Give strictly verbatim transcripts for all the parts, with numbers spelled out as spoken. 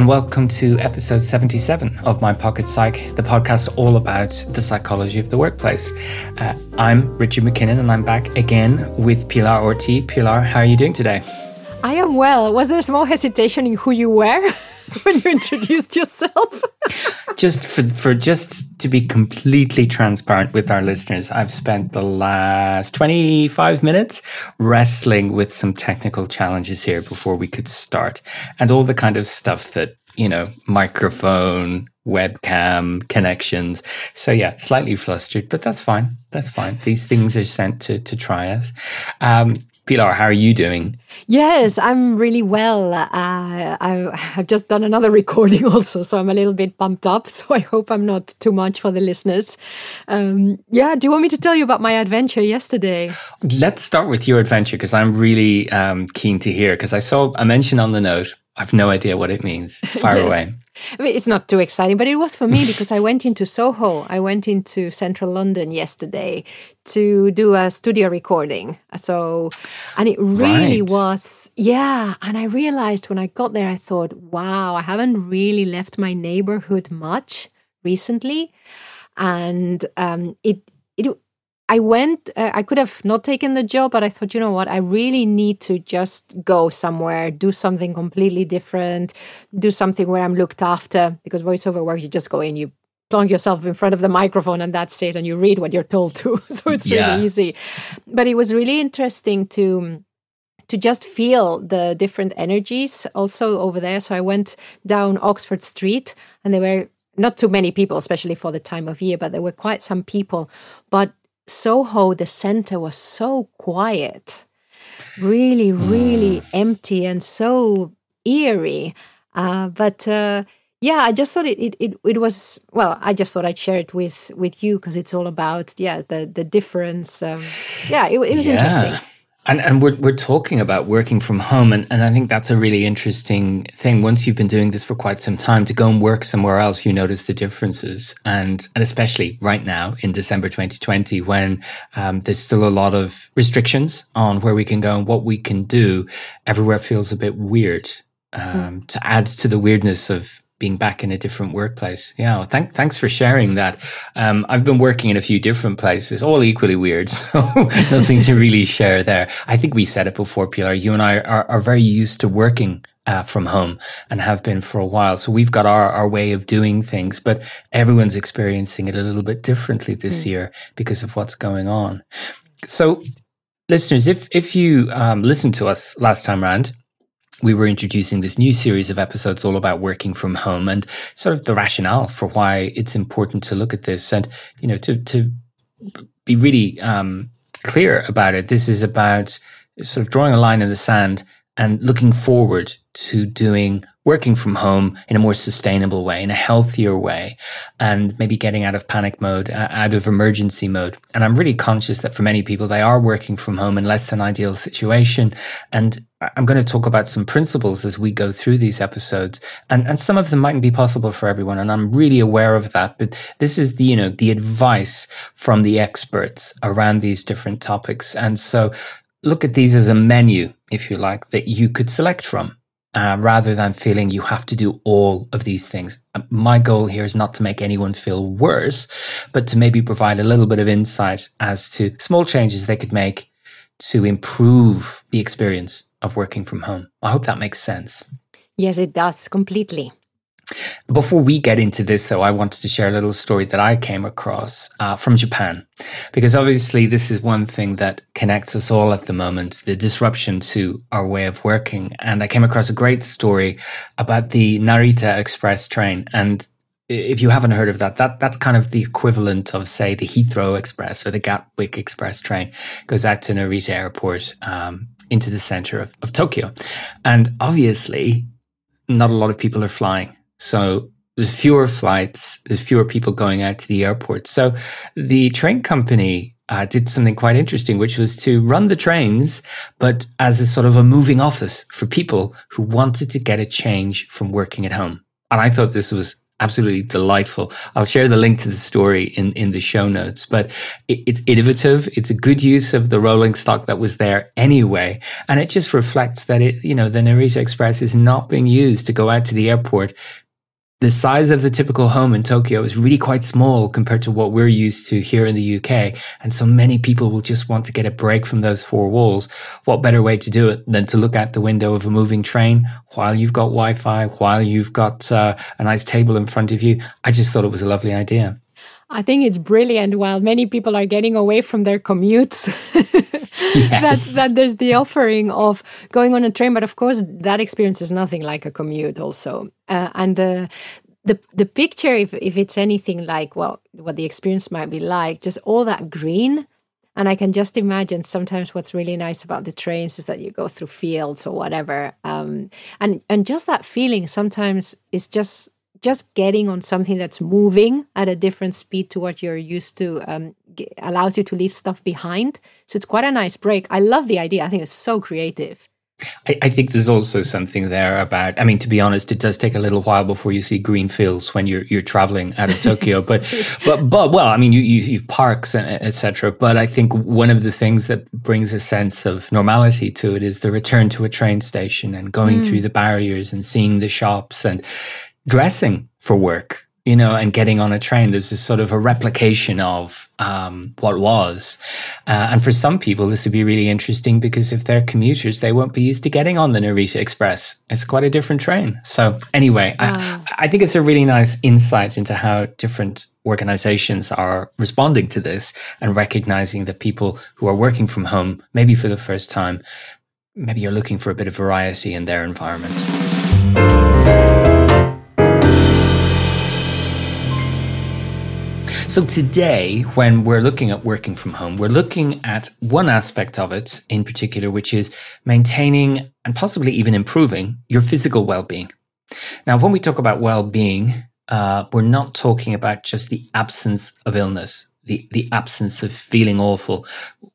and welcome to episode seventy-seven of My Pocket Psych, the podcast all about the psychology of the workplace. Uh, I'm Richard McKinnon, and I'm back again with Pilar Orti. Pilar, how are you doing today? I am well. Was there a small hesitation in who you were when you introduced yourself? Just for, for just to be completely transparent with our listeners, I've spent the last twenty-five minutes wrestling with some technical challenges here before we could start, and all the kind of stuff that, you know, microphone, webcam, connections. So yeah, slightly flustered, but that's fine. That's fine. These things are sent to to try us. Um, Pilar, how are you doing? Yes, I'm really well. Uh, I, I've just done another recording also, so I'm a little bit pumped up. So I hope I'm not too much for the listeners. Um, yeah, do you want me to tell you about my adventure yesterday? Let's start with your adventure, because I'm really um, keen to hear, because I saw a mention on the note. I've no idea what it means. Fire yes. away. I mean, it's not too exciting, but it was for me because I went into Soho. I went into central London yesterday to do a studio recording. So, and it really right. was, yeah. And I realized when I got there, I thought, wow, I haven't really left my neighborhood much recently. And um, it, it, I went, uh, I could have not taken the job, but I thought, you know what, I really need to just go somewhere, do something completely different, do something where I'm looked after, because voiceover work, you just go in, you plonk yourself in front of the microphone and that's it, and you read what you're told to. So it's really yeah. easy. But it was really interesting to... to just feel the different energies also over there. So I went down Oxford Street, and there were not too many people, especially for the time of year, but there were quite some people. But Soho, the center, was so quiet, really, really mm. empty and so eerie. Uh, but uh, yeah, I just thought it, it it it was, well, I just thought I'd share it with, with you, because it's all about, yeah, the, the difference. Um, yeah, it, it was yeah. interesting. And and we're we're talking about working from home, and, and I think that's a really interesting thing. Once you've been doing this for quite some time, to go and work somewhere else, you notice the differences, and and especially right now in December twenty twenty, when um, there's still a lot of restrictions on where we can go and what we can do. Everywhere feels a bit weird. Um, mm. To add to the weirdness of being back in a different workplace. Yeah, well, thank, thanks for sharing that. Um, I've been working in a few different places, all equally weird, so nothing to really share there. I think we said it before, Pilar, you and I are, are very used to working uh, from home, and have been for a while. So we've got our, our way of doing things, but everyone's experiencing it a little bit differently this mm. year because of what's going on. So listeners, if, if you um, listened to us last time round, we were introducing this new series of episodes all about working from home and sort of the rationale for why it's important to look at this. And, you know, to, to be really um, clear about it, this is about sort of drawing a line in the sand and looking forward to doing working from home in a more sustainable way, in a healthier way, and maybe getting out of panic mode, uh, out of emergency mode. And I'm really conscious that for many people, they are working from home in less than ideal situation. And I'm going to talk about some principles as we go through these episodes. And, and some of them mightn't be possible for everyone. And I'm really aware of that. But this is the, you know, the advice from the experts around these different topics. And so look at these as a menu, if you like, that you could select from. Uh, rather than feeling you have to do all of these things. My goal here is not to make anyone feel worse, but to maybe provide a little bit of insight as to small changes they could make to improve the experience of working from home. I hope that makes sense. Yes, it does, completely. Before we get into this, though, I wanted to share a little story that I came across uh, from Japan, because obviously this is one thing that connects us all at the moment, the disruption to our way of working. And I came across a great story about the Narita Express train. And if you haven't heard of that, that that's kind of the equivalent of, say, the Heathrow Express or the Gatwick Express train. It goes out to Narita Airport um, into the center of, of Tokyo. And obviously, not a lot of people are flying. So there's fewer flights, there's fewer people going out to the airport. So the train company uh, did something quite interesting, which was to run the trains, but as a sort of a moving office for people who wanted to get a change from working at home. And I thought this was absolutely delightful. I'll share the link to the story in, in the show notes, but it, it's innovative. It's a good use of the rolling stock that was there anyway. And it just reflects that it, you know, the Narita Express is not being used to go out to the airport. The size of the typical home in Tokyo is really quite small compared to what we're used to here in the U K. And so many people will just want to get a break from those four walls. What better way to do it than to look out the window of a moving train while you've got Wi-Fi, while you've got uh, a nice table in front of you? I just thought it was a lovely idea. I think it's brilliant. While many people are getting away from their commutes, yes. that, that there's the offering of going on a train. But of course, that experience is nothing like a commute also. Uh, and the, the the picture, if if it's anything like, well, what the experience might be like, just all that green. And I can just imagine sometimes what's really nice about the trains is that you go through fields or whatever. Um, and, and just that feeling sometimes is just... Just getting on something that's moving at a different speed to what you're used to um, g- allows you to leave stuff behind. So it's quite a nice break. I love the idea. I think it's so creative. I, I think there's also something there about, I mean, to be honest, it does take a little while before you see green fields when you're you're traveling out of Tokyo. but, but, but, well, I mean, you, you, you've parks, and et cetera. But I think one of the things that brings a sense of normality to it is the return to a train station and going mm. through the barriers and seeing the shops and dressing for work, you know, and getting on a train. There's this sort of a replication of um, what was. Uh, and for some people, this would be really interesting because if they're commuters, they won't be used to getting on the Narita Express. It's quite a different train. So anyway, wow. I, I think it's a really nice insight into how different organizations are responding to this and recognizing that people who are working from home, maybe for the first time, maybe you're looking for a bit of variety in their environment. So today, when we're looking at working from home, we're looking at one aspect of it in particular, which is maintaining and possibly even improving your physical well-being. Now, when we talk about well-being, uh, we're not talking about just the absence of illness, the, the absence of feeling awful.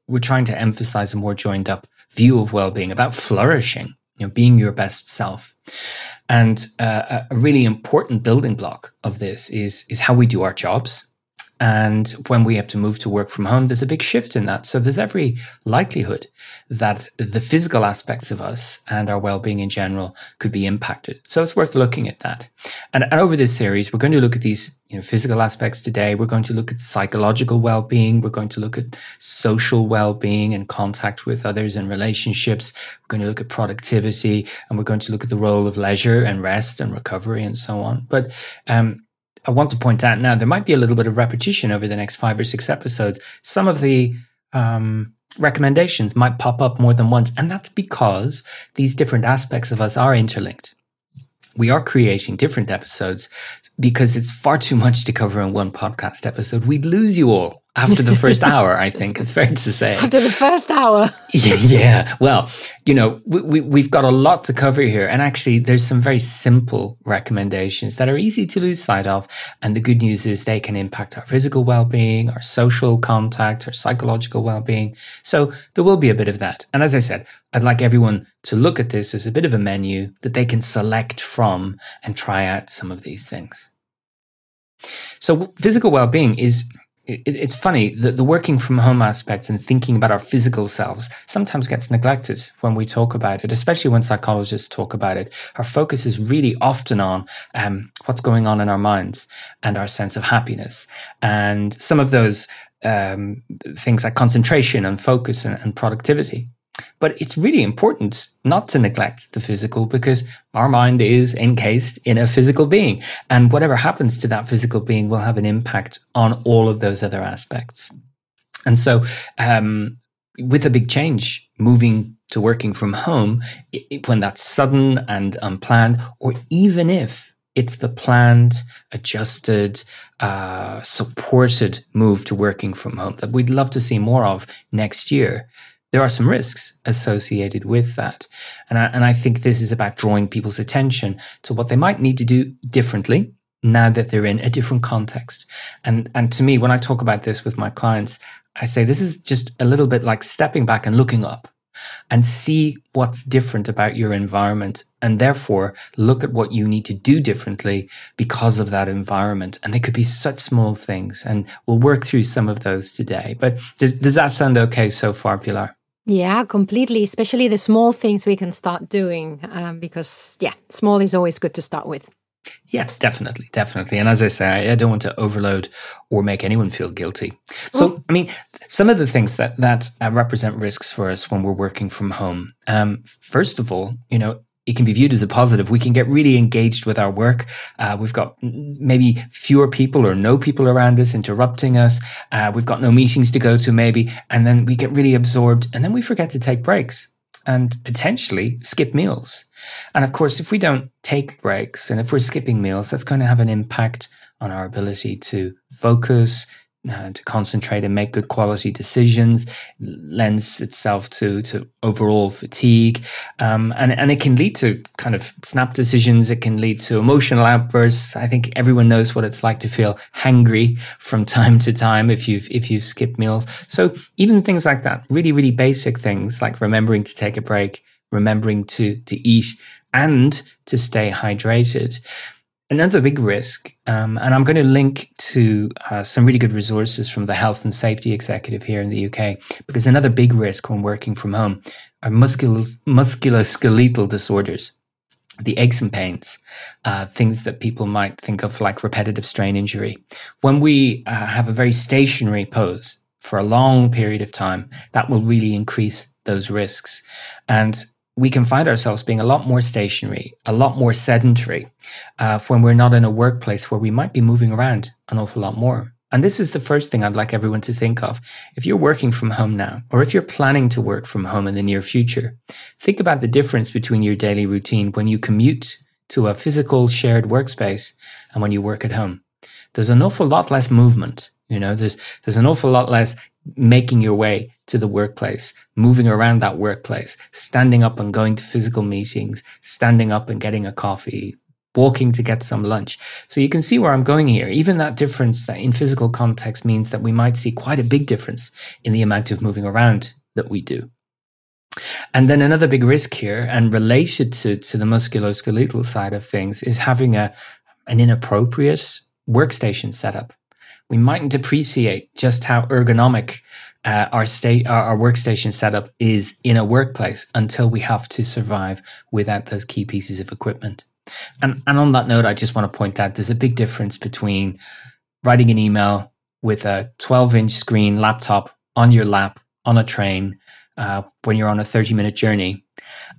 We're trying to emphasize a more joined-up view of well-being, about flourishing, you know, being your best self. And uh, a really important building block of this is, is how we do our jobs. And when we have to move to work from home, there's a big shift in that. So there's every likelihood that the physical aspects of us and our well-being in general could be impacted. So it's worth looking at that. And, and over this series, we're going to look at these you know, physical aspects today. We're going to look at psychological well-being. We're going to look at social well-being and contact with others and relationships. We're going to look at productivity, and we're going to look at the role of leisure and rest and recovery and so on. But, um, I want to point out now, there might be a little bit of repetition over the next five or six episodes. Some of the um, recommendations might pop up more than once, and that's because these different aspects of us are interlinked. We are creating different episodes because it's far too much to cover in one podcast episode. We'd lose you all after the first hour, I think it's fair to say. After the first hour. yeah, yeah. Well, you know, we, we, we've got a lot to cover here. And actually, there's some very simple recommendations that are easy to lose sight of. And the good news is they can impact our physical well-being, our social contact, our psychological well-being. So there will be a bit of that. And as I said, I'd like everyone to look at this as a bit of a menu that they can select from and try out some of these things. So physical well-being is... It's funny that the working from home aspects and thinking about our physical selves sometimes gets neglected when we talk about it, especially when psychologists talk about it. Our focus is really often on um, what's going on in our minds and our sense of happiness. And some of those um, things like concentration and focus and, and productivity. But it's really important not to neglect the physical because our mind is encased in a physical being. And whatever happens to that physical being will have an impact on all of those other aspects. And so um, with a big change, moving to working from home, it, it, when that's sudden and unplanned, or even if it's the planned, adjusted, uh, supported move to working from home that we'd love to see more of next year, there are some risks associated with that. And I, and I think this is about drawing people's attention to what they might need to do differently now that they're in a different context. And, and to me, when I talk about this with my clients, I say this is just a little bit like stepping back and looking up and see what's different about your environment, and therefore look at what you need to do differently because of that environment. And they could be such small things, and we'll work through some of those today. But does, does that sound okay so far, Pilar? Yeah, completely, especially the small things we can start doing um, because, yeah, small is always good to start with. Yeah, definitely, definitely. And as I say, I don't want to overload or make anyone feel guilty. So, mm. I mean, some of the things that, that uh, represent risks for us when we're working from home, um, first of all, you know, it can be viewed as a positive. We can get really engaged with our work. Uh, we've got maybe fewer people or no people around us interrupting us. Uh, we've got no meetings to go to maybe. And then we get really absorbed and then we forget to take breaks and potentially skip meals. And of course, if we don't take breaks and if we're skipping meals, that's going to have an impact on our ability to focus, Uh, to concentrate and make good quality decisions, lends itself to to overall fatigue. Um, and, and it can lead to kind of snap decisions. It can lead to emotional outbursts. I think everyone knows what it's like to feel hangry from time to time if you've, if you've skipped meals. So even things like that, really, really basic things like remembering to take a break, remembering to, to eat and to stay hydrated. Another big risk, um, and I'm going to link to uh, some really good resources from the Health and Safety Executive here in the U K, because another big risk when working from home are muscul- musculoskeletal disorders, the aches and pains, uh, things that people might think of like repetitive strain injury. When we uh, have a very stationary pose for a long period of time, that will really increase those risks. And we can find ourselves being a lot more stationary, a lot more sedentary uh, when we're not in a workplace where we might be moving around an awful lot more. And this is the first thing I'd like everyone to think of. If you're working from home now, or if you're planning to work from home in the near future, think about the difference between your daily routine when you commute to a physical shared workspace and when you work at home. There's an awful lot less movement. You know, there's there's an awful lot less making your way to the workplace, moving around that workplace, standing up and going to physical meetings, standing up and getting a coffee, walking to get some lunch. So you can see where I'm going here. Even that difference that in physical context means that we might see quite a big difference in the amount of moving around that we do. And then another big risk here, and related to, to the musculoskeletal side of things, is having a an inappropriate workstation setup. We mightn't appreciate just how ergonomic uh, our state, our, our workstation setup is in a workplace until we have to survive without those key pieces of equipment. And, and on that note, I just want to point out there's a big difference between writing an email with a twelve-inch screen laptop on your lap on a train uh, when you're on a thirty-minute journey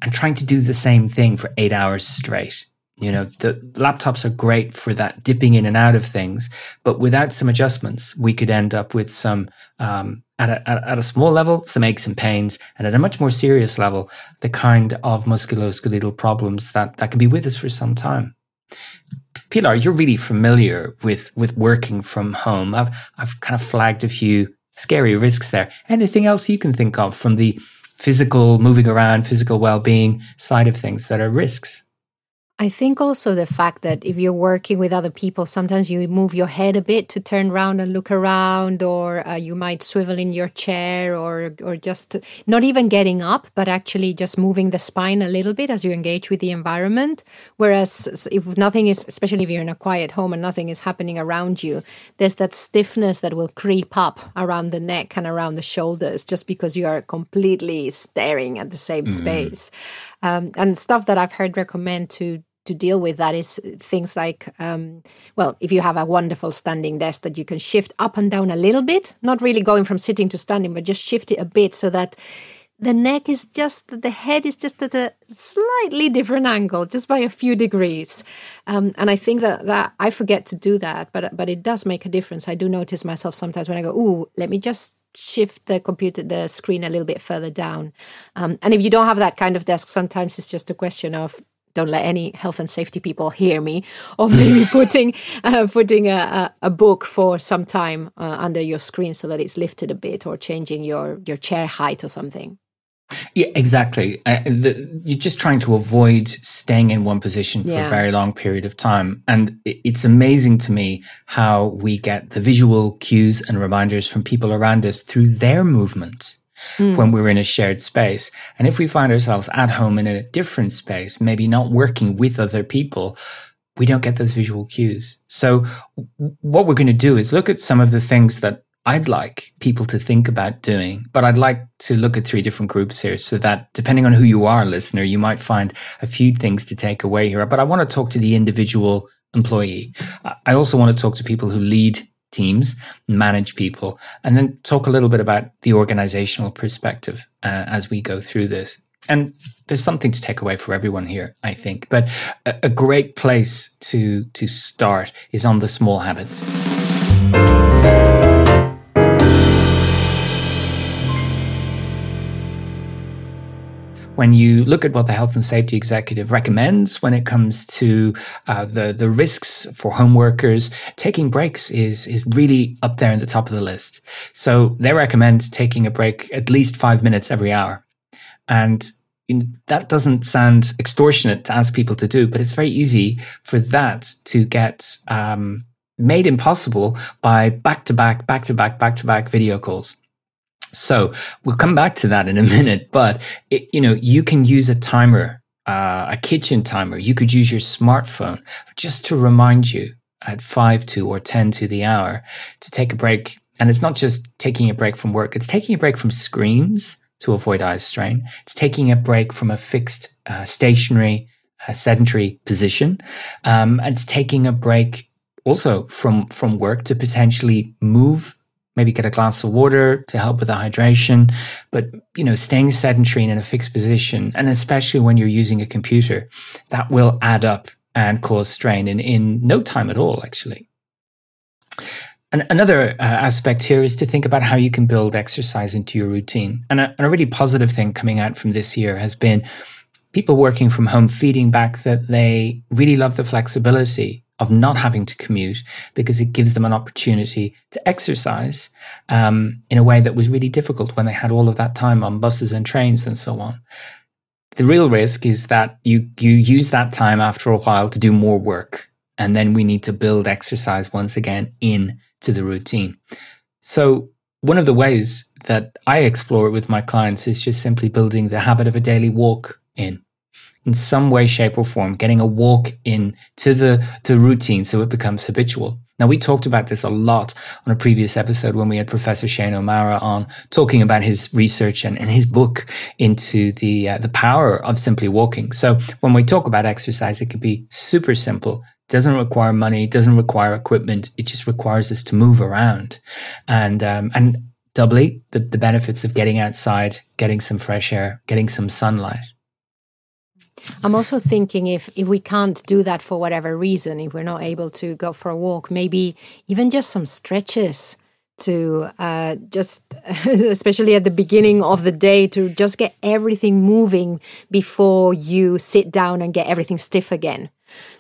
and trying to do the same thing for eight hours straight. You know, the laptops are great for that dipping in and out of things, but without some adjustments, we could end up with some, um, at a, at a small level, some aches and pains, and at a much more serious level, the kind of musculoskeletal problems that, that can be with us for some time. Pilar, you're really familiar with, with working from home. I've, I've kind of flagged a few scary risks there. Anything else you can think of from the physical moving around, physical well-being side of things that are risks? I think also the fact that if you're working with other people, sometimes you move your head a bit to turn around and look around, or uh, you might swivel in your chair, or or just not even getting up, but actually just moving the spine a little bit as you engage with the environment. Whereas if nothing is, especially if you're in a quiet home and nothing is happening around you, there's that stiffness that will creep up around the neck and around the shoulders just because you are completely staring at the same mm-hmm. space. Um, and stuff that I've heard recommend to to deal with that is things like, um, well, if you have a wonderful standing desk that you can shift up and down a little bit, not really going from sitting to standing, but just shift it a bit so that the neck is just, the head is just at a slightly different angle, just by a few degrees. Um, and I think that, that I forget to do that, but but it does make a difference. I do notice myself sometimes when I go, ooh, let me just shift the computer, the screen a little bit further down. Um, and if you don't have that kind of desk, sometimes it's just a question of, don't let any health and safety people hear me, or maybe putting uh, putting a, a book for some time uh, under your screen so that it's lifted a bit, or changing your, your chair height or something. Yeah, exactly. Uh, the, you're just trying to avoid staying in one position for yeah. a very long period of time. And it's amazing to me how we get the visual cues and reminders from people around us through their movement. mm. when we're in a shared space. And if we find ourselves at home in a different space, maybe not working with other people, we don't get those visual cues. So what we're going to do is look at some of the things that I'd like people to think about doing, but I'd like to look at three different groups here so that depending on who you are, listener, you might find a few things to take away here. But I want to talk to the individual employee. I also want to talk to people who lead teams, manage people, and then talk a little bit about the organizational perspective uh, as we go through this. And there's something to take away for everyone here, I think. But a, a great place to, to start is on the small habits. When you look at what the Health and Safety Executive recommends when it comes to uh, the, the risks for home workers, taking breaks is, is really up there in the top of the list. So they recommend taking a break at least five minutes every hour. And you know, that doesn't sound extortionate to ask people to do, but it's very easy for that to get um, made impossible by back-to-back, back-to-back, back-to-back video calls. So we'll come back to that in a minute, but it, you know, you can use a timer, uh, a kitchen timer. You could use your smartphone just to remind you at five to or ten to the hour to take a break. And it's not just taking a break from work. It's taking a break from screens to avoid eye strain. It's taking a break from a fixed, uh, stationary, uh, sedentary position. Um, and it's taking a break also from, from work to potentially move, maybe get a glass of water to help with the hydration. But, you know, staying sedentary and in a fixed position, and especially when you're using a computer, that will add up and cause strain in, in no time at all, actually. And another uh, aspect here is to think about how you can build exercise into your routine. And a, and a really positive thing coming out from this year has been people working from home feeding back that they really love the flexibility of not having to commute, because it gives them an opportunity to exercise um, in a way that was really difficult when they had all of that time on buses and trains and so on. The real risk is that you you use that time after a while to do more work, and then we need to build exercise once again into the routine. So one of the ways that I explore it with my clients is just simply building the habit of a daily walk in. In some way, shape, or form, getting a walk in to the, the routine so it becomes habitual. Now, we talked about this a lot on a previous episode when we had Professor Shane O'Mara on, talking about his research and, and his book into the uh, the power of simply walking. So when we talk about exercise, it can be super simple. It doesn't require money, doesn't require equipment. It just requires us to move around. And um, and doubly, the, the benefits of getting outside, getting some fresh air, getting some sunlight. I'm also thinking if, if we can't do that for whatever reason, if we're not able to go for a walk, maybe even just some stretches to uh, just, especially at the beginning of the day, to just get everything moving before you sit down and get everything stiff again.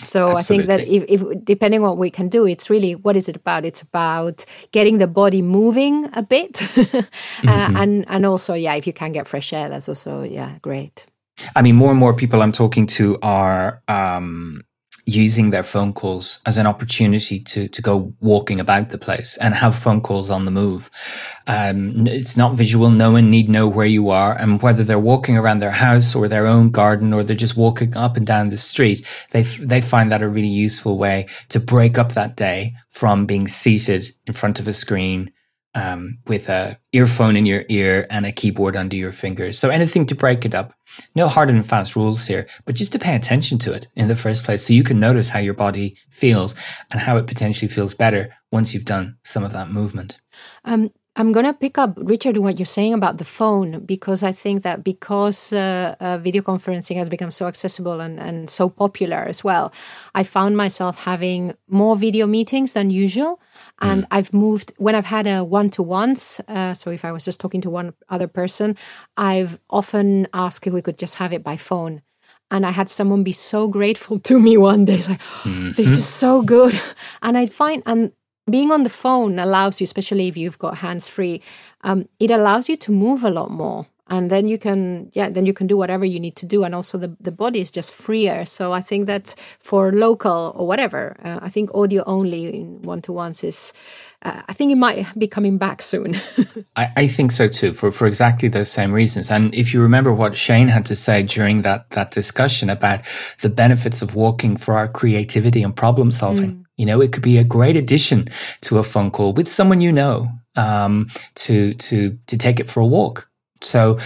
So Absolutely. I think that if, if depending on what we can do, it's really, what is it about? It's about getting the body moving a bit. mm-hmm. uh, and, and also, yeah, if you can get fresh air, that's also, yeah, great. I mean, more and more people I'm talking to are um, using their phone calls as an opportunity to to go walking about the place and have phone calls on the move. Um, it's not visual. No one need know where you are. And whether they're walking around their house or their own garden, or they're just walking up and down the street, they f- they find that a really useful way to break up that day from being seated in front of a screen Um, with a earphone in your ear and a keyboard under your fingers. So anything to break it up. No hard and fast rules here, but just to pay attention to it in the first place so you can notice how your body feels and how it potentially feels better once you've done some of that movement. Um, I'm going to pick up, Richard, what you're saying about the phone, because I think that because uh, uh, video conferencing has become so accessible and, and so popular as well, I found myself having more video meetings than usual. And mm. I've moved, when I've had a one-to-ones, uh, so if I was just talking to one other person, I've often asked if we could just have it by phone. And I had someone be so grateful to me one day. It's like, mm-hmm. this is so good. And I find, and being on the phone allows you, especially if you've got hands-free, um, it allows you to move a lot more. And then you can, yeah, then you can do whatever you need to do. And also the, the body is just freer. So I think that for local or whatever, uh, I think audio only in one-to-ones is, uh, I think it might be coming back soon. I, I think so too, for, for exactly those same reasons. And if you remember what Shane had to say during that, that discussion about the benefits of walking for our creativity and problem solving, mm. you know, it could be a great addition to a phone call with someone you know, um, to, to, to take it for a walk. So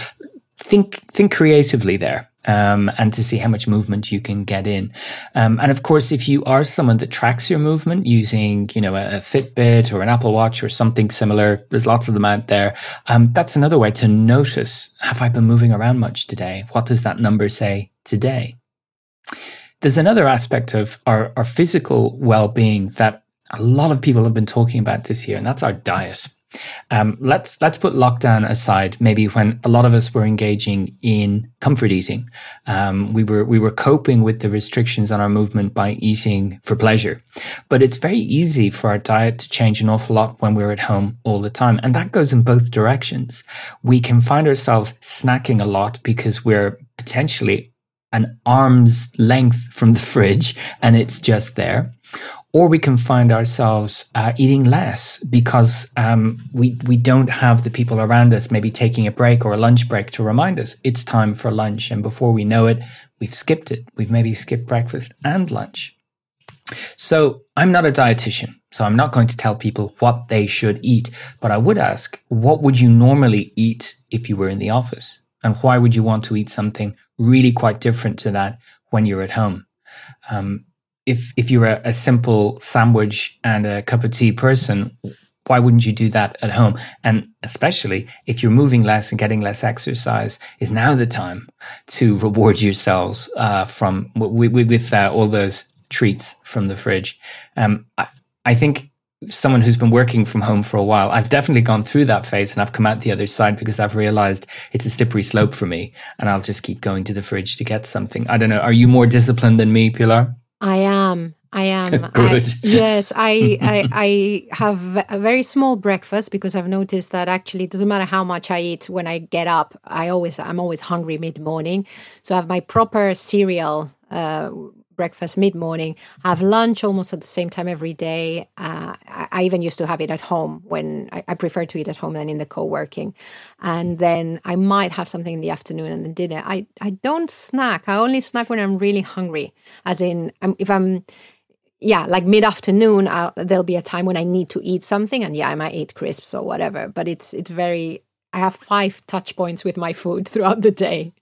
think think creatively there, um, and to see how much movement you can get in. Um, and of course, if you are someone that tracks your movement using, you know, a, a Fitbit or an Apple Watch or something similar, there's lots of them out there. Um, that's another way to notice, have I been moving around much today? What does that number say today? There's another aspect of our, our physical well-being that a lot of people have been talking about this year, and that's our diet. Um, let's let's put lockdown aside. Maybe when a lot of us were engaging in comfort eating, um, we were we were coping with the restrictions on our movement by eating for pleasure. But it's very easy for our diet to change an awful lot when we're at home all the time, and that goes in both directions. We can find ourselves snacking a lot because we're potentially an arm's length from the fridge, and it's just there. Or we can find ourselves uh, eating less because um, we we don't have the people around us maybe taking a break or a lunch break to remind us it's time for lunch. And before we know it, we've skipped it. We've maybe skipped breakfast and lunch. So I'm not a dietitian, so I'm not going to tell people what they should eat. But I would ask, what would you normally eat if you were in the office? And why would you want to eat something really quite different to that when you're at home? Um, If if you're a, a simple sandwich and a cup of tea person, why wouldn't you do that at home? And especially if you're moving less and getting less exercise, is now the time to reward yourselves uh, from with, with uh, all those treats from the fridge. Um, I, I think someone who's been working from home for a while, I've definitely gone through that phase and I've come out the other side because I've realized it's a slippery slope for me, and I'll just keep going to the fridge to get something. I don't know. Are you more disciplined than me, Pilar? I am. I am. I, yes, I, I I have a very small breakfast because I've noticed that actually it doesn't matter how much I eat when I get up. I always I'm always hungry mid-morning, so I have my proper cereal uh, breakfast mid-morning. I have lunch almost at the same time every day. Uh, I, I even used to have it at home when I, I prefer to eat at home than in the co-working, and then I might have something in the afternoon and then dinner. I I don't snack. I only snack when I'm really hungry, as in um, if I'm. Yeah, like mid-afternoon, I'll, there'll be a time when I need to eat something, and yeah, I might eat crisps or whatever, but it's it's very, I have five touch points with my food throughout the day.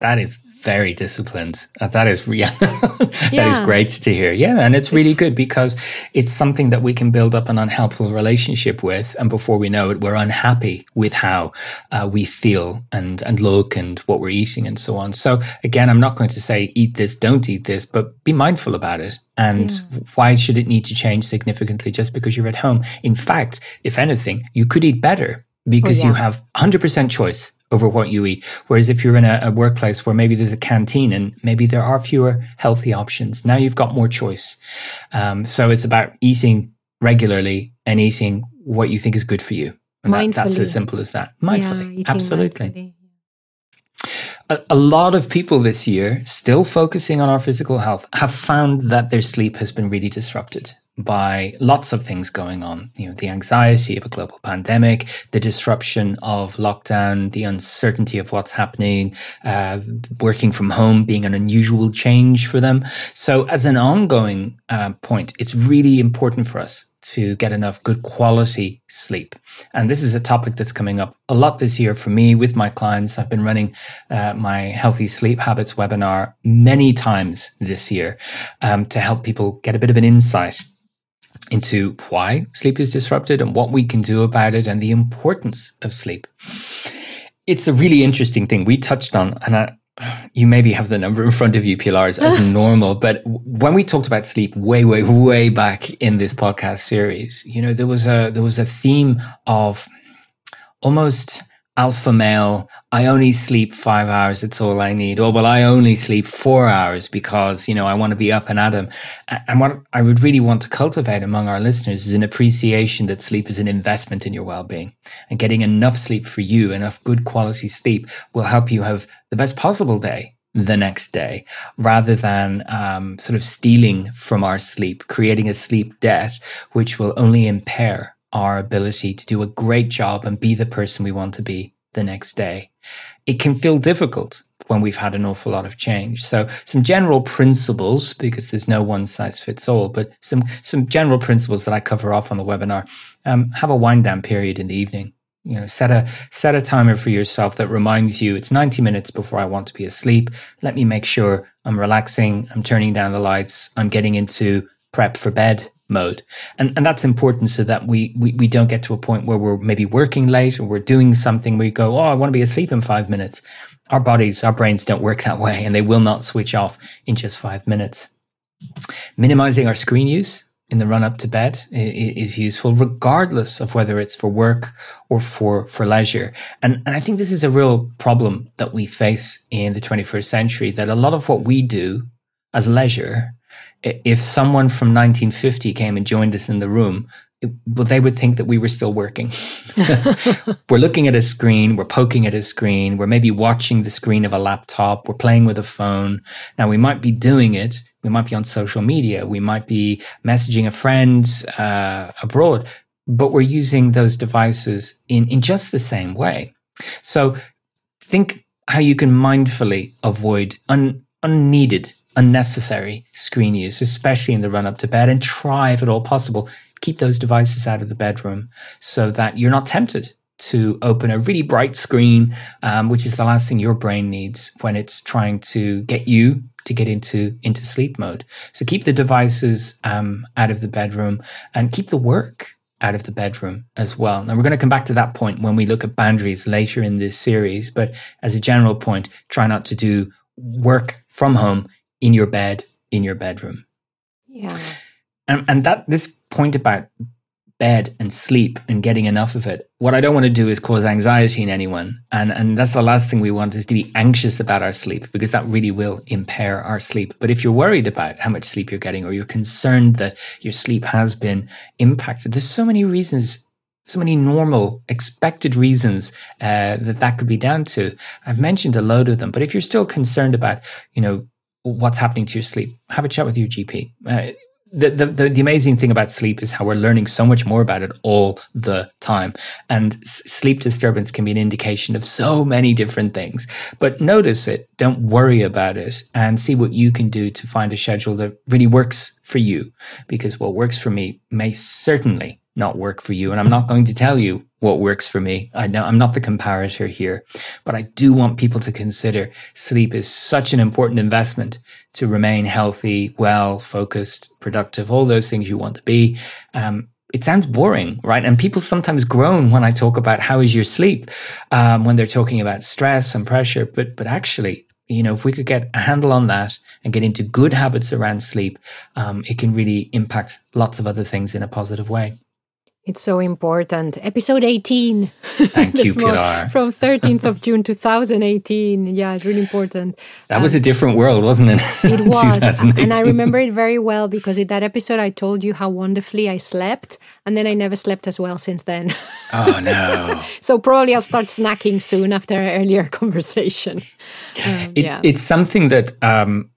That is very disciplined. That is yeah, that yeah. is great to hear. Yeah, and it's really it's, good because it's something that we can build up an unhelpful relationship with, and before we know it, we're unhappy with how uh, we feel and and look and what we're eating and so on. So again, I'm not going to say eat this, don't eat this, but be mindful about it. And yeah. Why should it need to change significantly just because you're at home? In fact, if anything, you could eat better because oh, yeah. you have one hundred percent choice over what you eat. Whereas if you're in a, a workplace where maybe there's a canteen and maybe there are fewer healthy options, now you've got more choice. Um, so it's about eating regularly and eating what you think is good for you. And that, that's as simple as that. Mindfully. Yeah, absolutely. Mindfully. A, a lot of people this year, still focusing on our physical health, have found that their sleep has been really disrupted by lots of things going on, you know, the anxiety of a global pandemic, the disruption of lockdown, the uncertainty of what's happening, uh, working from home being an unusual change for them. So as an ongoing uh, point, it's really important for us to get enough good quality sleep. And this is a topic that's coming up a lot this year for me with my clients. I've been running uh, my Healthy Sleep Habits webinar many times this year um, to help people get a bit of an insight into why sleep is disrupted and what we can do about it and the importance of sleep. It's a really interesting thing we touched on, and I, you maybe have the number in front of you, Pilar, as normal, but when we talked about sleep way, way, way back in this podcast series, you know, there was a, there was a theme of almost alpha male, I only sleep five hours, it's all I need. Or, well, I only sleep four hours because, you know, I want to be up and at them. And what I would really want to cultivate among our listeners is an appreciation that sleep is an investment in your well-being. And getting enough sleep for you, enough good quality sleep, will help you have the best possible day the next day, rather than um, sort of stealing from our sleep, creating a sleep debt, which will only impair our ability to do a great job and be the person we want to be the next day. It can feel difficult when we've had an awful lot of change. So some general principles, because there's no one size fits all, but some some general principles that I cover off on the webinar. Um, have a wind down period in the evening. You know, set a set a timer for yourself that reminds you it's ninety minutes before I want to be asleep. Let me make sure I'm relaxing, I'm turning down the lights, I'm getting into prep for bed mode. And and that's important so that we, we we don't get to a point where we're maybe working late or we're doing something where we go, oh, I want to be asleep in five minutes. Our bodies, our brains don't work that way, and they will not switch off in just five minutes. Minimizing our screen use in the run up to bed is useful, regardless of whether it's for work or for, for leisure. And, and I think this is a real problem that we face in the twenty-first century, that a lot of what we do as leisure, if someone from nineteen fifty came and joined us in the room, it, well, they would think that we were still working. We're looking at a screen, we're poking at a screen, we're maybe watching the screen of a laptop, we're playing with a phone. Now, we might be doing it, we might be on social media, we might be messaging a friend uh, abroad, but we're using those devices in, in just the same way. So think how you can mindfully avoid un, unneeded unnecessary screen use, especially in the run up to bed, and try, if at all possible, keep those devices out of the bedroom so that you're not tempted to open a really bright screen, um, which is the last thing your brain needs when it's trying to get you to get into, into sleep mode. So keep the devices um, out of the bedroom, and keep the work out of the bedroom as well. Now, we're going to come back to that point when we look at boundaries later in this series, but as a general point, try not to do work from home in your bed, in your bedroom. Yeah. And, and that this point about bed and sleep and getting enough of it, what I don't want to do is cause anxiety in anyone. And, and that's the last thing we want, is to be anxious about our sleep, because that really will impair our sleep. But if you're worried about how much sleep you're getting, or you're concerned that your sleep has been impacted, there's so many reasons, so many normal, expected reasons uh, that that could be down to. I've mentioned a load of them, but if you're still concerned about, you know, what's happening to your sleep, have a chat with your G P. Uh, the, the the amazing thing about sleep is how we're learning so much more about it all the time. And s- sleep disturbance can be an indication of so many different things. But notice it, don't worry about it, and see what you can do to find a schedule that really works for you. Because what works for me may certainly not work for you. And I'm not going to tell you what works for me. I know I'm not the comparator here, but I do want people to consider sleep is such an important investment to remain healthy, well, focused, productive, all those things you want to be. Um, it sounds boring, right? And people sometimes groan when I talk about how is your sleep, um, when they're talking about stress and pressure, but, but actually, you know, if we could get a handle on that and get into good habits around sleep, um, it can really impact lots of other things in a positive way. It's so important. Episode eighteen. Thank you, Pilar. From thirteenth of June, two thousand eighteen. Yeah, it's really important. That um, was a different world, wasn't it? It was. And I remember it very well, because in that episode, I told you how wonderfully I slept. And then I never slept as well since then. Oh, no. So probably I'll start snacking soon after our earlier conversation. Um, it, yeah. It's something that um,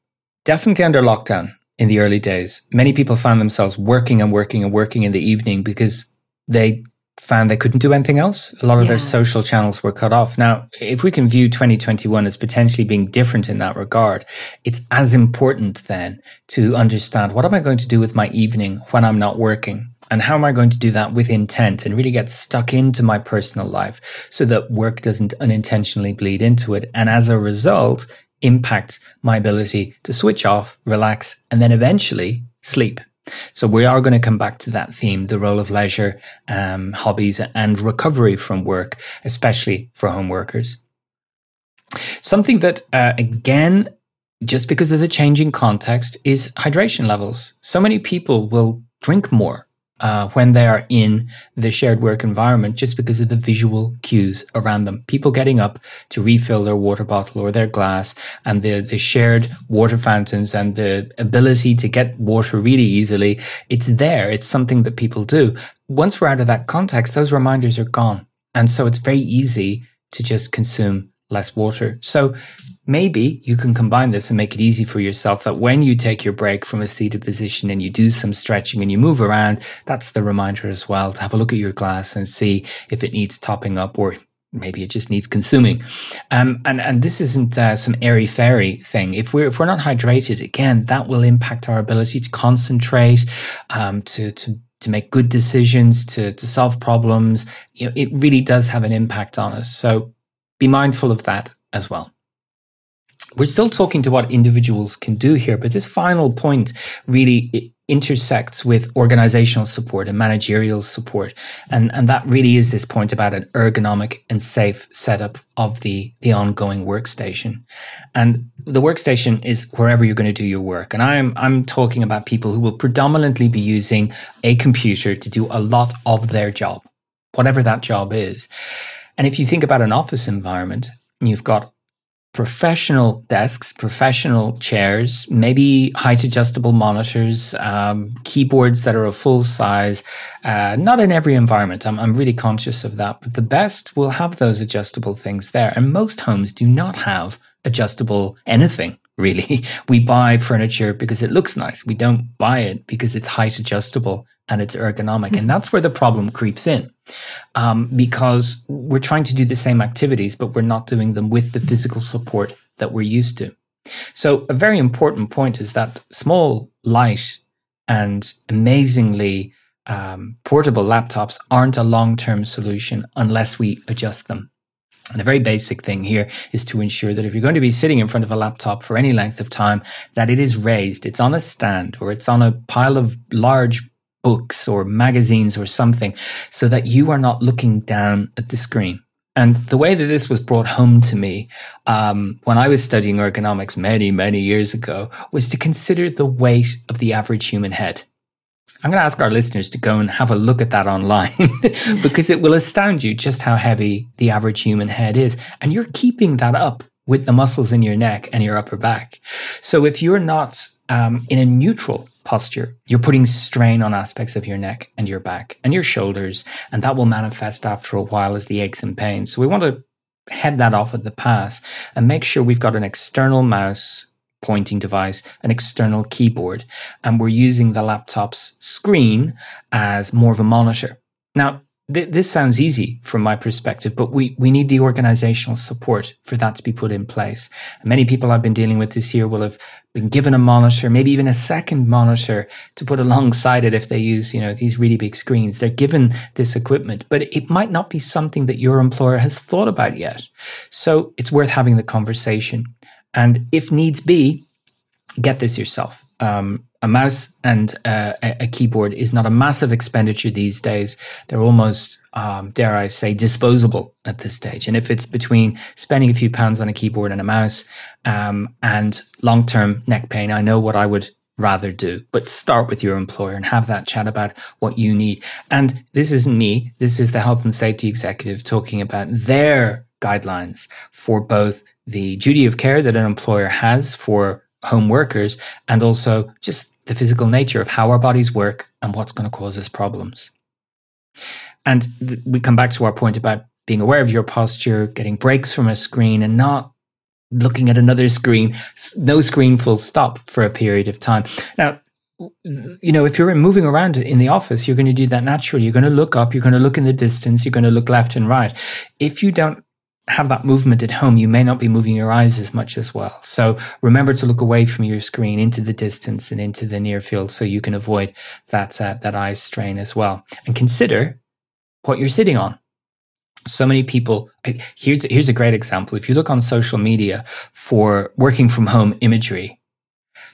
definitely under lockdown, in the early days, many people found themselves working and working and working in the evening because they found they couldn't do anything else. A lot of yeah. their social channels were cut off. Now, if we can view twenty twenty-one as potentially being different in that regard, it's as important then to understand, what am I going to do with my evening when I'm not working? And how am I going to do that with intent and really get stuck into my personal life so that work doesn't unintentionally bleed into it? And as a result, impact my ability to switch off, relax, and then eventually sleep. So we are going to come back to that theme, the role of leisure, um, hobbies, and recovery from work, especially for home workers. Something that, uh, again, just because of the changing context, is hydration levels. So many people will drink more uh, when they are in the shared work environment just because of the visual cues around them. People getting up to refill their water bottle or their glass, and the, the shared water fountains and the ability to get water really easily. It's there. It's something that people do. Once we're out of that context, those reminders are gone. And so it's very easy to just consume less water. So maybe you can combine this and make it easy for yourself that when you take your break from a seated position and you do some stretching and you move around, that's the reminder as well to have a look at your glass and see if it needs topping up or maybe it just needs consuming. Um, and, and this isn't uh, some airy-fairy thing. If we're, if we're not hydrated, again, that will impact our ability to concentrate, um, to, to to make good decisions, to, to solve problems. You know, it really does have an impact on us. So be mindful of that as well. We're still talking to what individuals can do here, but this final point really intersects with organizational support and managerial support. And, and that really is this point about an ergonomic and safe setup of the, the ongoing workstation. And the workstation is wherever you're going to do your work. And I'm, I'm talking about people who will predominantly be using a computer to do a lot of their job, whatever that job is. And if you think about an office environment, you've got professional desks, professional chairs, maybe height adjustable monitors, um, keyboards that are a full size, uh, not in every environment. I'm, I'm really conscious of that, but the best will have those adjustable things there. And most homes do not have adjustable anything, really. We buy furniture because it looks nice. We don't buy it because it's height adjustable and it's ergonomic. Mm-hmm. And that's where the problem creeps in. Um, because we're trying to do the same activities, but we're not doing them with the physical support that we're used to. So a very important point is that small, light, and amazingly um, portable laptops aren't a long-term solution unless we adjust them. And a very basic thing here is to ensure that if you're going to be sitting in front of a laptop for any length of time, that it is raised, it's on a stand, or it's on a pile of large books or magazines or something, so that you are not looking down at the screen. And the way that this was brought home to me um, when I was studying ergonomics many, many years ago was to consider the weight of the average human head. I'm going to ask our listeners to go and have a look at that online because it will astound you just how heavy the average human head is. And you're keeping that up with the muscles in your neck and your upper back. So if you're not um, in a neutral posture, you're putting strain on aspects of your neck and your back and your shoulders, and that will manifest after a while as the aches and pains. So we want to head that off at the pass and make sure we've got an external mouse pointing device, an external keyboard, and we're using the laptop's screen as more of a monitor. Now, th- this sounds easy from my perspective, but we, we need the organizational support for that to be put in place. And many people I've been dealing with this year will have been given a monitor, maybe even a second monitor to put alongside it if they use, you know, these really big screens. They're given this equipment, but it might not be something that your employer has thought about yet. So it's worth having the conversation. And if needs be, get this yourself. Um, a mouse and uh, a keyboard is not a massive expenditure these days. They're almost, um, dare I say, disposable at this stage. And if it's between spending a few pounds on a keyboard and a mouse um, and long-term neck pain, I know what I would rather do. But start with your employer and have that chat about what you need. And this isn't me. This is the Health and Safety Executive talking about their guidelines for both the duty of care that an employer has for home workers, and also just the physical nature of how our bodies work and what's going to cause us problems. And th- we come back to our point about being aware of your posture, getting breaks from a screen and not looking at another screen, no screen full stop for a period of time. Now, you know, if you're moving around in the office, you're going to do that naturally. You're going to look up, you're going to look in the distance, you're going to look left and right. If you don't have that movement at home, you may not be moving your eyes as much as well. So remember to look away from your screen into the distance and into the near field so you can avoid that, uh, that eye strain as well. And consider what you're sitting on. So many people, here's, here's a great example. If you look on social media for working from home imagery,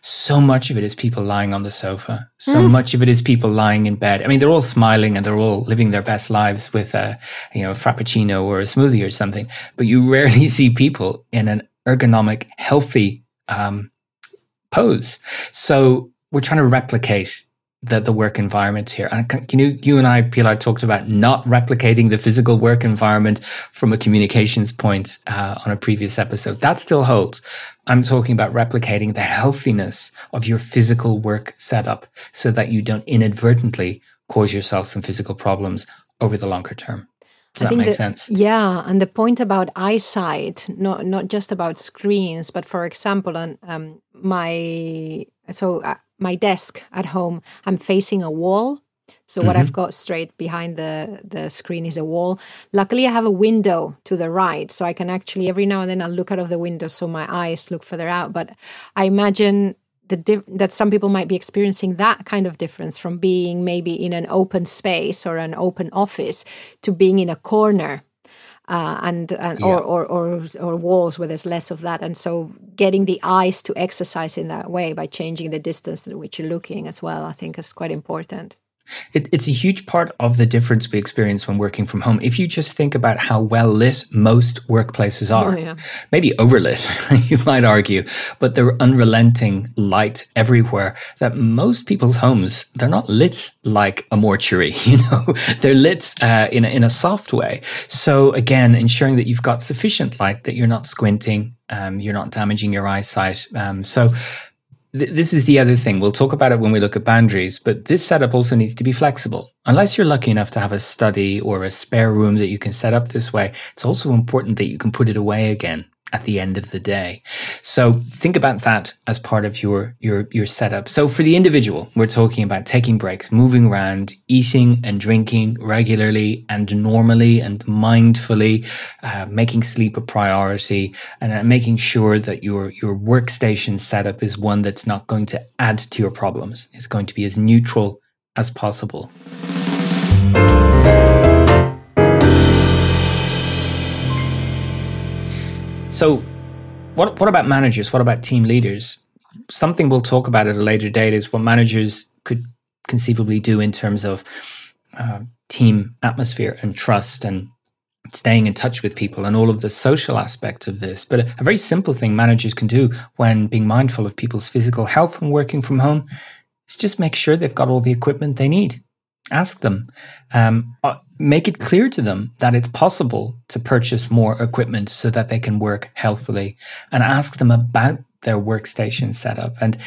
so much of it is people lying on the sofa. So mm. much of it is people lying in bed. I mean, they're all smiling and they're all living their best lives with a, you know, a frappuccino or a smoothie or something. But you rarely see people in an ergonomic, healthy um, pose. So we're trying to replicate the, the work environment here. And can, can you, you and I, Pilar, talked about not replicating the physical work environment from a communications point uh, on a previous episode. That still holds. I'm talking about replicating the healthiness of your physical work setup so that you don't inadvertently cause yourself some physical problems over the longer term. Does I that think make the, sense? Yeah, and the point about eyesight, not not just about screens, but for example, on um, my so uh, my desk at home, I'm facing a wall. So mm-hmm. what I've got straight behind the, the screen is a wall. Luckily, I have a window to the right, so I can actually every now and then I'll look out of the window, so my eyes look further out. But I imagine the diff- that some people might be experiencing that kind of difference from being maybe in an open space or an open office to being in a corner, uh, and, and yeah. or, or or or walls where there's less of that. And so getting the eyes to exercise in that way by changing the distance at which you're looking as well, I think is quite important. It, it's a huge part of the difference we experience when working from home. If you just think about how well lit most workplaces are, oh, yeah. maybe overlit, you might argue, but the unrelenting light everywhere, that most people's homes, they're not lit like a mortuary, you know, they're lit uh, in, a, in a soft way. So again, ensuring that you've got sufficient light, that you're not squinting, um, you're not damaging your eyesight. Um, so This is the other thing. We'll talk about it when we look at boundaries, but this setup also needs to be flexible. Unless you're lucky enough to have a study or a spare room that you can set up this way, it's also important that you can put it away again at the end of the day. So think about that as part of your, your, your setup. So for the individual, we're talking about taking breaks, moving around, eating and drinking regularly and normally and mindfully, uh, making sleep a priority and uh, making sure that your, your workstation setup is one that's not going to add to your problems. It's going to be as neutral as possible. So what what about managers? What about team leaders? Something we'll talk about at a later date is what managers could conceivably do in terms of uh, team atmosphere and trust and staying in touch with people and all of the social aspect of this. But a, a very simple thing managers can do when being mindful of people's physical health and working from home is just make sure they've got all the equipment they need. Ask them, um, make it clear to them that it's possible to purchase more equipment so that they can work healthfully, and ask them about their workstation setup. And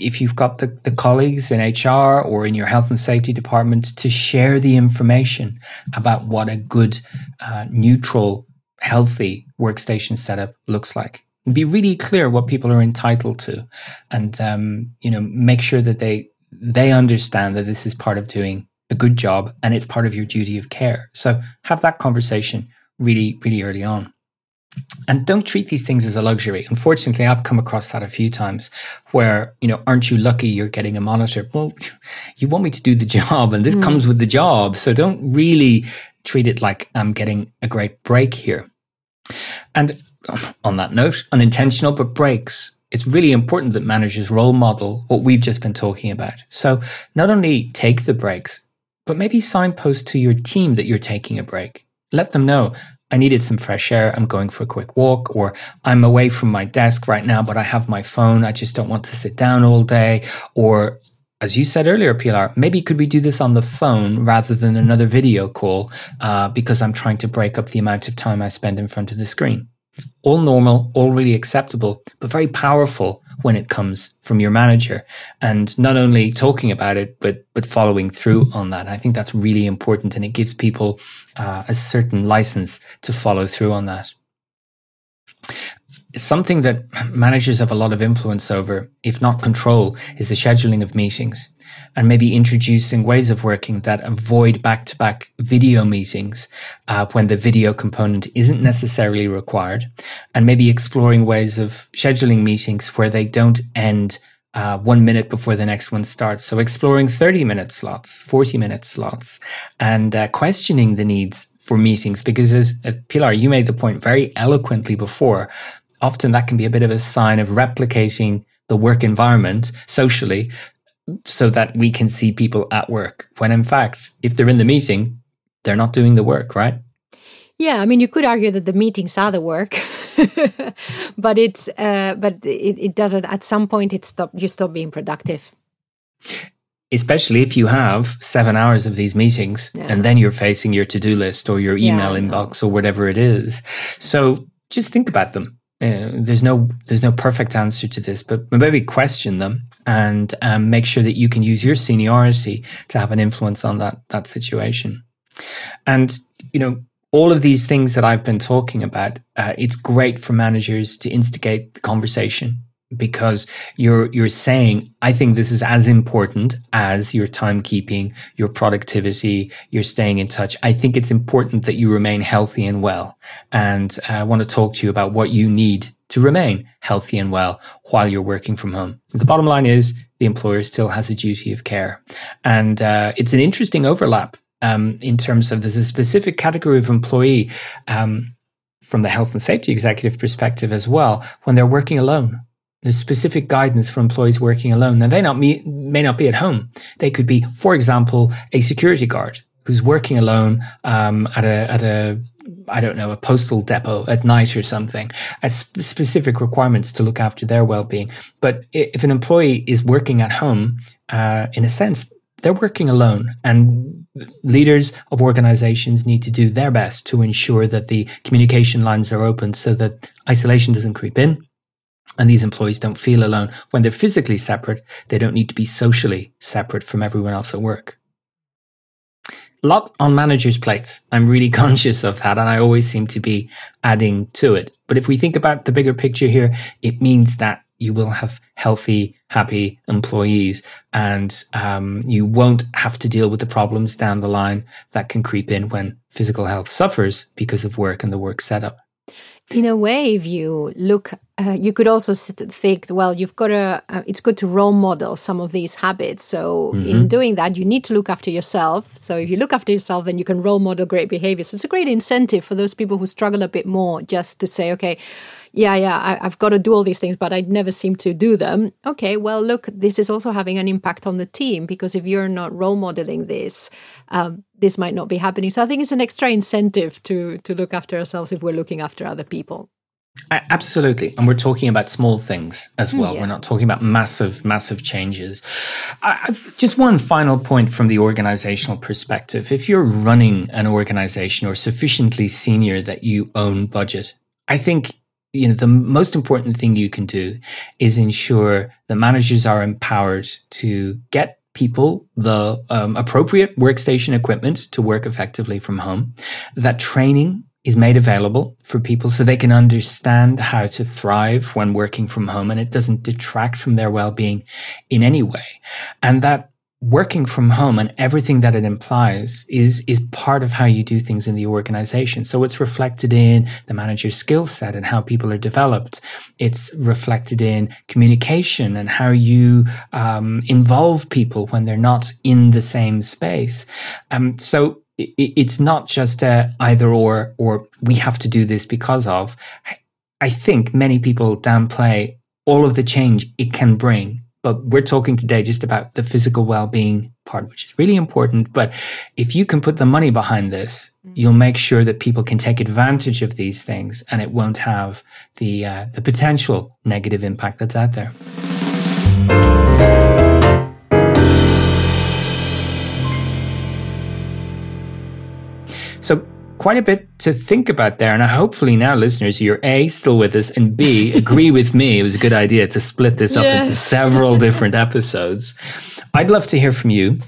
if you've got the, the colleagues in H R or in your health and safety department, to share the information about what a good, uh, neutral, healthy workstation setup looks like. And be really clear what people are entitled to, and um, you know, make sure that they they understand that this is part of doing a good job and it's part of your duty of care. So have that conversation really, really early on. And don't treat these things as a luxury. Unfortunately, I've come across that a few times where, you know, aren't you lucky you're getting a monitor? Well, you want me to do the job and this mm. comes with the job. So don't really treat it like I'm getting a great break here. And on that note, unintentional, but breaks. It's really important that managers role model what we've just been talking about. So not only take the breaks, but maybe signpost to your team that you're taking a break. Let them know, I needed some fresh air, I'm going for a quick walk, or I'm away from my desk right now, but I have my phone, I just don't want to sit down all day. Or as you said earlier, Pilar, maybe could we do this on the phone rather than another video call uh, because I'm trying to break up the amount of time I spend in front of the screen. All normal, all really acceptable, but very powerful when it comes from your manager. And not only talking about it, but but following through on that. I think that's really important, and it gives people uh, a certain license to follow through on that. Something that managers have a lot of influence over, if not control, is the scheduling of meetings, and maybe introducing ways of working that avoid back-to-back video meetings uh, when the video component isn't necessarily required, and maybe exploring ways of scheduling meetings where they don't end uh, one minute before the next one starts. So exploring thirty-minute slots, forty-minute slots, and uh, questioning the needs for meetings, because as uh, Pilar, you made the point very eloquently before, often that can be a bit of a sign of replicating the work environment socially so that we can see people at work, when in fact, if they're in the meeting, they're not doing the work, right? Yeah, I mean, you could argue that the meetings are the work, but it's uh, but it, it doesn't. At some point, it stop you stop being productive. especially if you have seven hours of these meetings yeah. and then you're facing your to-do list or your email yeah, inbox or whatever it is. So just think about them. Uh, there's no there's no perfect answer to this, but maybe question them and um, make sure that you can use your seniority to have an influence on that that situation. And, you know, all of these things that I've been talking about, uh, it's great for managers to instigate the conversation, because you're you're saying, I think this is as important as your timekeeping, your productivity, your staying in touch. I think it's important that you remain healthy and well. And I want to talk to you about what you need to remain healthy and well while you're working from home. The bottom line is the employer still has a duty of care. And uh, it's an interesting overlap um, in terms of there's a specific category of employee um, from the health and safety executive perspective as well when they're working alone. There's specific guidance for employees working alone. Now, they not me, may not be at home. They could be, for example, a security guard who's working alone um, at a, at a, I don't know, a postal depot at night or something. As sp- specific requirements to look after their well-being. But if an employee is working at home, uh, in a sense, they're working alone, and leaders of organizations need to do their best to ensure that the communication lines are open so that isolation doesn't creep in. And these employees don't feel alone. When they're physically separate, they don't need to be socially separate from everyone else at work. A lot on managers' plates. I'm really conscious of that, and I always seem to be adding to it. But if we think about the bigger picture here, it means that you will have healthy, happy employees, and um, you won't have to deal with the problems down the line that can creep in when physical health suffers because of work and the work setup. In a way, if you look, uh, you could also think, well, you've got to, uh, it's good to role model some of these habits. So mm-hmm. in doing that, you need to look after yourself. So if you look after yourself, then you can role model great behavior. So it's a great incentive for those people who struggle a bit more just to say, okay, yeah, yeah, I, I've got to do all these things, but I never seem to do them. Okay, well, look, this is also having an impact on the team, because if you're not role modeling this, um, this might not be happening. So I think it's an extra incentive to to look after ourselves if we're looking after other people. Absolutely. And we're talking about small things as well. Yeah. We're not talking about massive, massive changes. I've, just one final point from the organizational perspective. If you're running an organization or sufficiently senior that you own budget, I think you know the most important thing you can do is ensure that managers are empowered to get people the um, appropriate workstation equipment to work effectively from home, that training is made available for people so they can understand how to thrive when working from home, and it doesn't detract from their well-being in any way, and that working from home and everything that it implies is is part of how you do things in the organization. So it's reflected in the manager's skill set and how people are developed. It's reflected in communication and how you um, involve people when they're not in the same space. Um, so it, it's not just a either or, or we have to do this because of. I think many people downplay all of the change it can bring. But we're talking today just about the physical well-being part, which is really important. But if you can put the money behind this, you'll make sure that people can take advantage of these things, and it won't have the uh, the potential negative impact that's out there. So quite a bit to think about there. And hopefully now, listeners, you're A, still with us, and B, agree with me. It was a good idea to split this up yes. into several different episodes. I'd love to hear from you.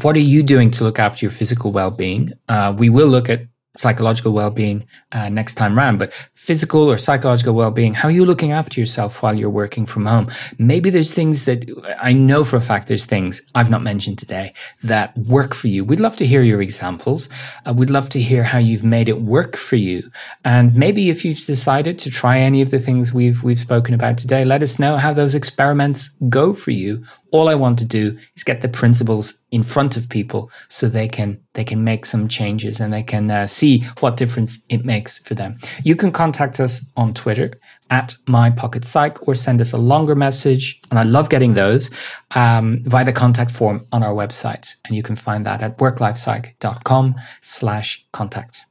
What are you doing to look after your physical well-being? Uh, we will look at psychological well-being uh, next time round, but physical or psychological well-being, how are you looking after yourself while you're working from home? Maybe there's things that I know for a fact there's things I've not mentioned today that work for you. We'd love to hear your examples. Uh, we'd love to hear how you've made it work for you. And maybe if you've decided to try any of the things we've we've spoken about today, let us know how those experiments go for you. All I want to do is get the principles in front of people so they can they can make some changes, and they can uh, see what difference it makes for them. You can contact us on Twitter at My Pocket Psych, or send us a longer message, and I love getting those, um, via the contact form on our website, and you can find that at worklifepsych.com slash contact.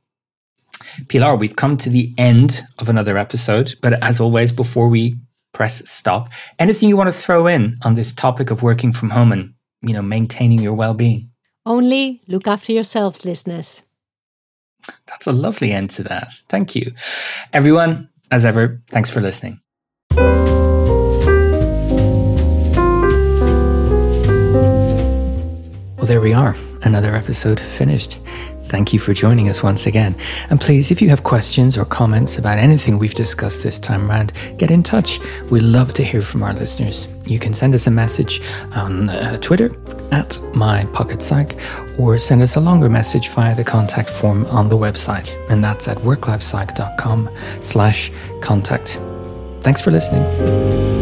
Pilar, we've come to the end of another episode, but as always, before we press stop, anything you want to throw in on this topic of working from home and you know, maintaining your well-being. Only look after yourselves, listeners. That's a lovely end to that. Thank you. Everyone, as ever, thanks for listening. Well, there we are. Another episode finished. Thank you for joining us once again. And please, if you have questions or comments about anything we've discussed this time around, get in touch. We love to hear from our listeners. You can send us a message on uh, Twitter at My Pocket Psych, or send us a longer message via the contact form on the website. And that's at worklifepsych.com slash contact. Thanks for listening.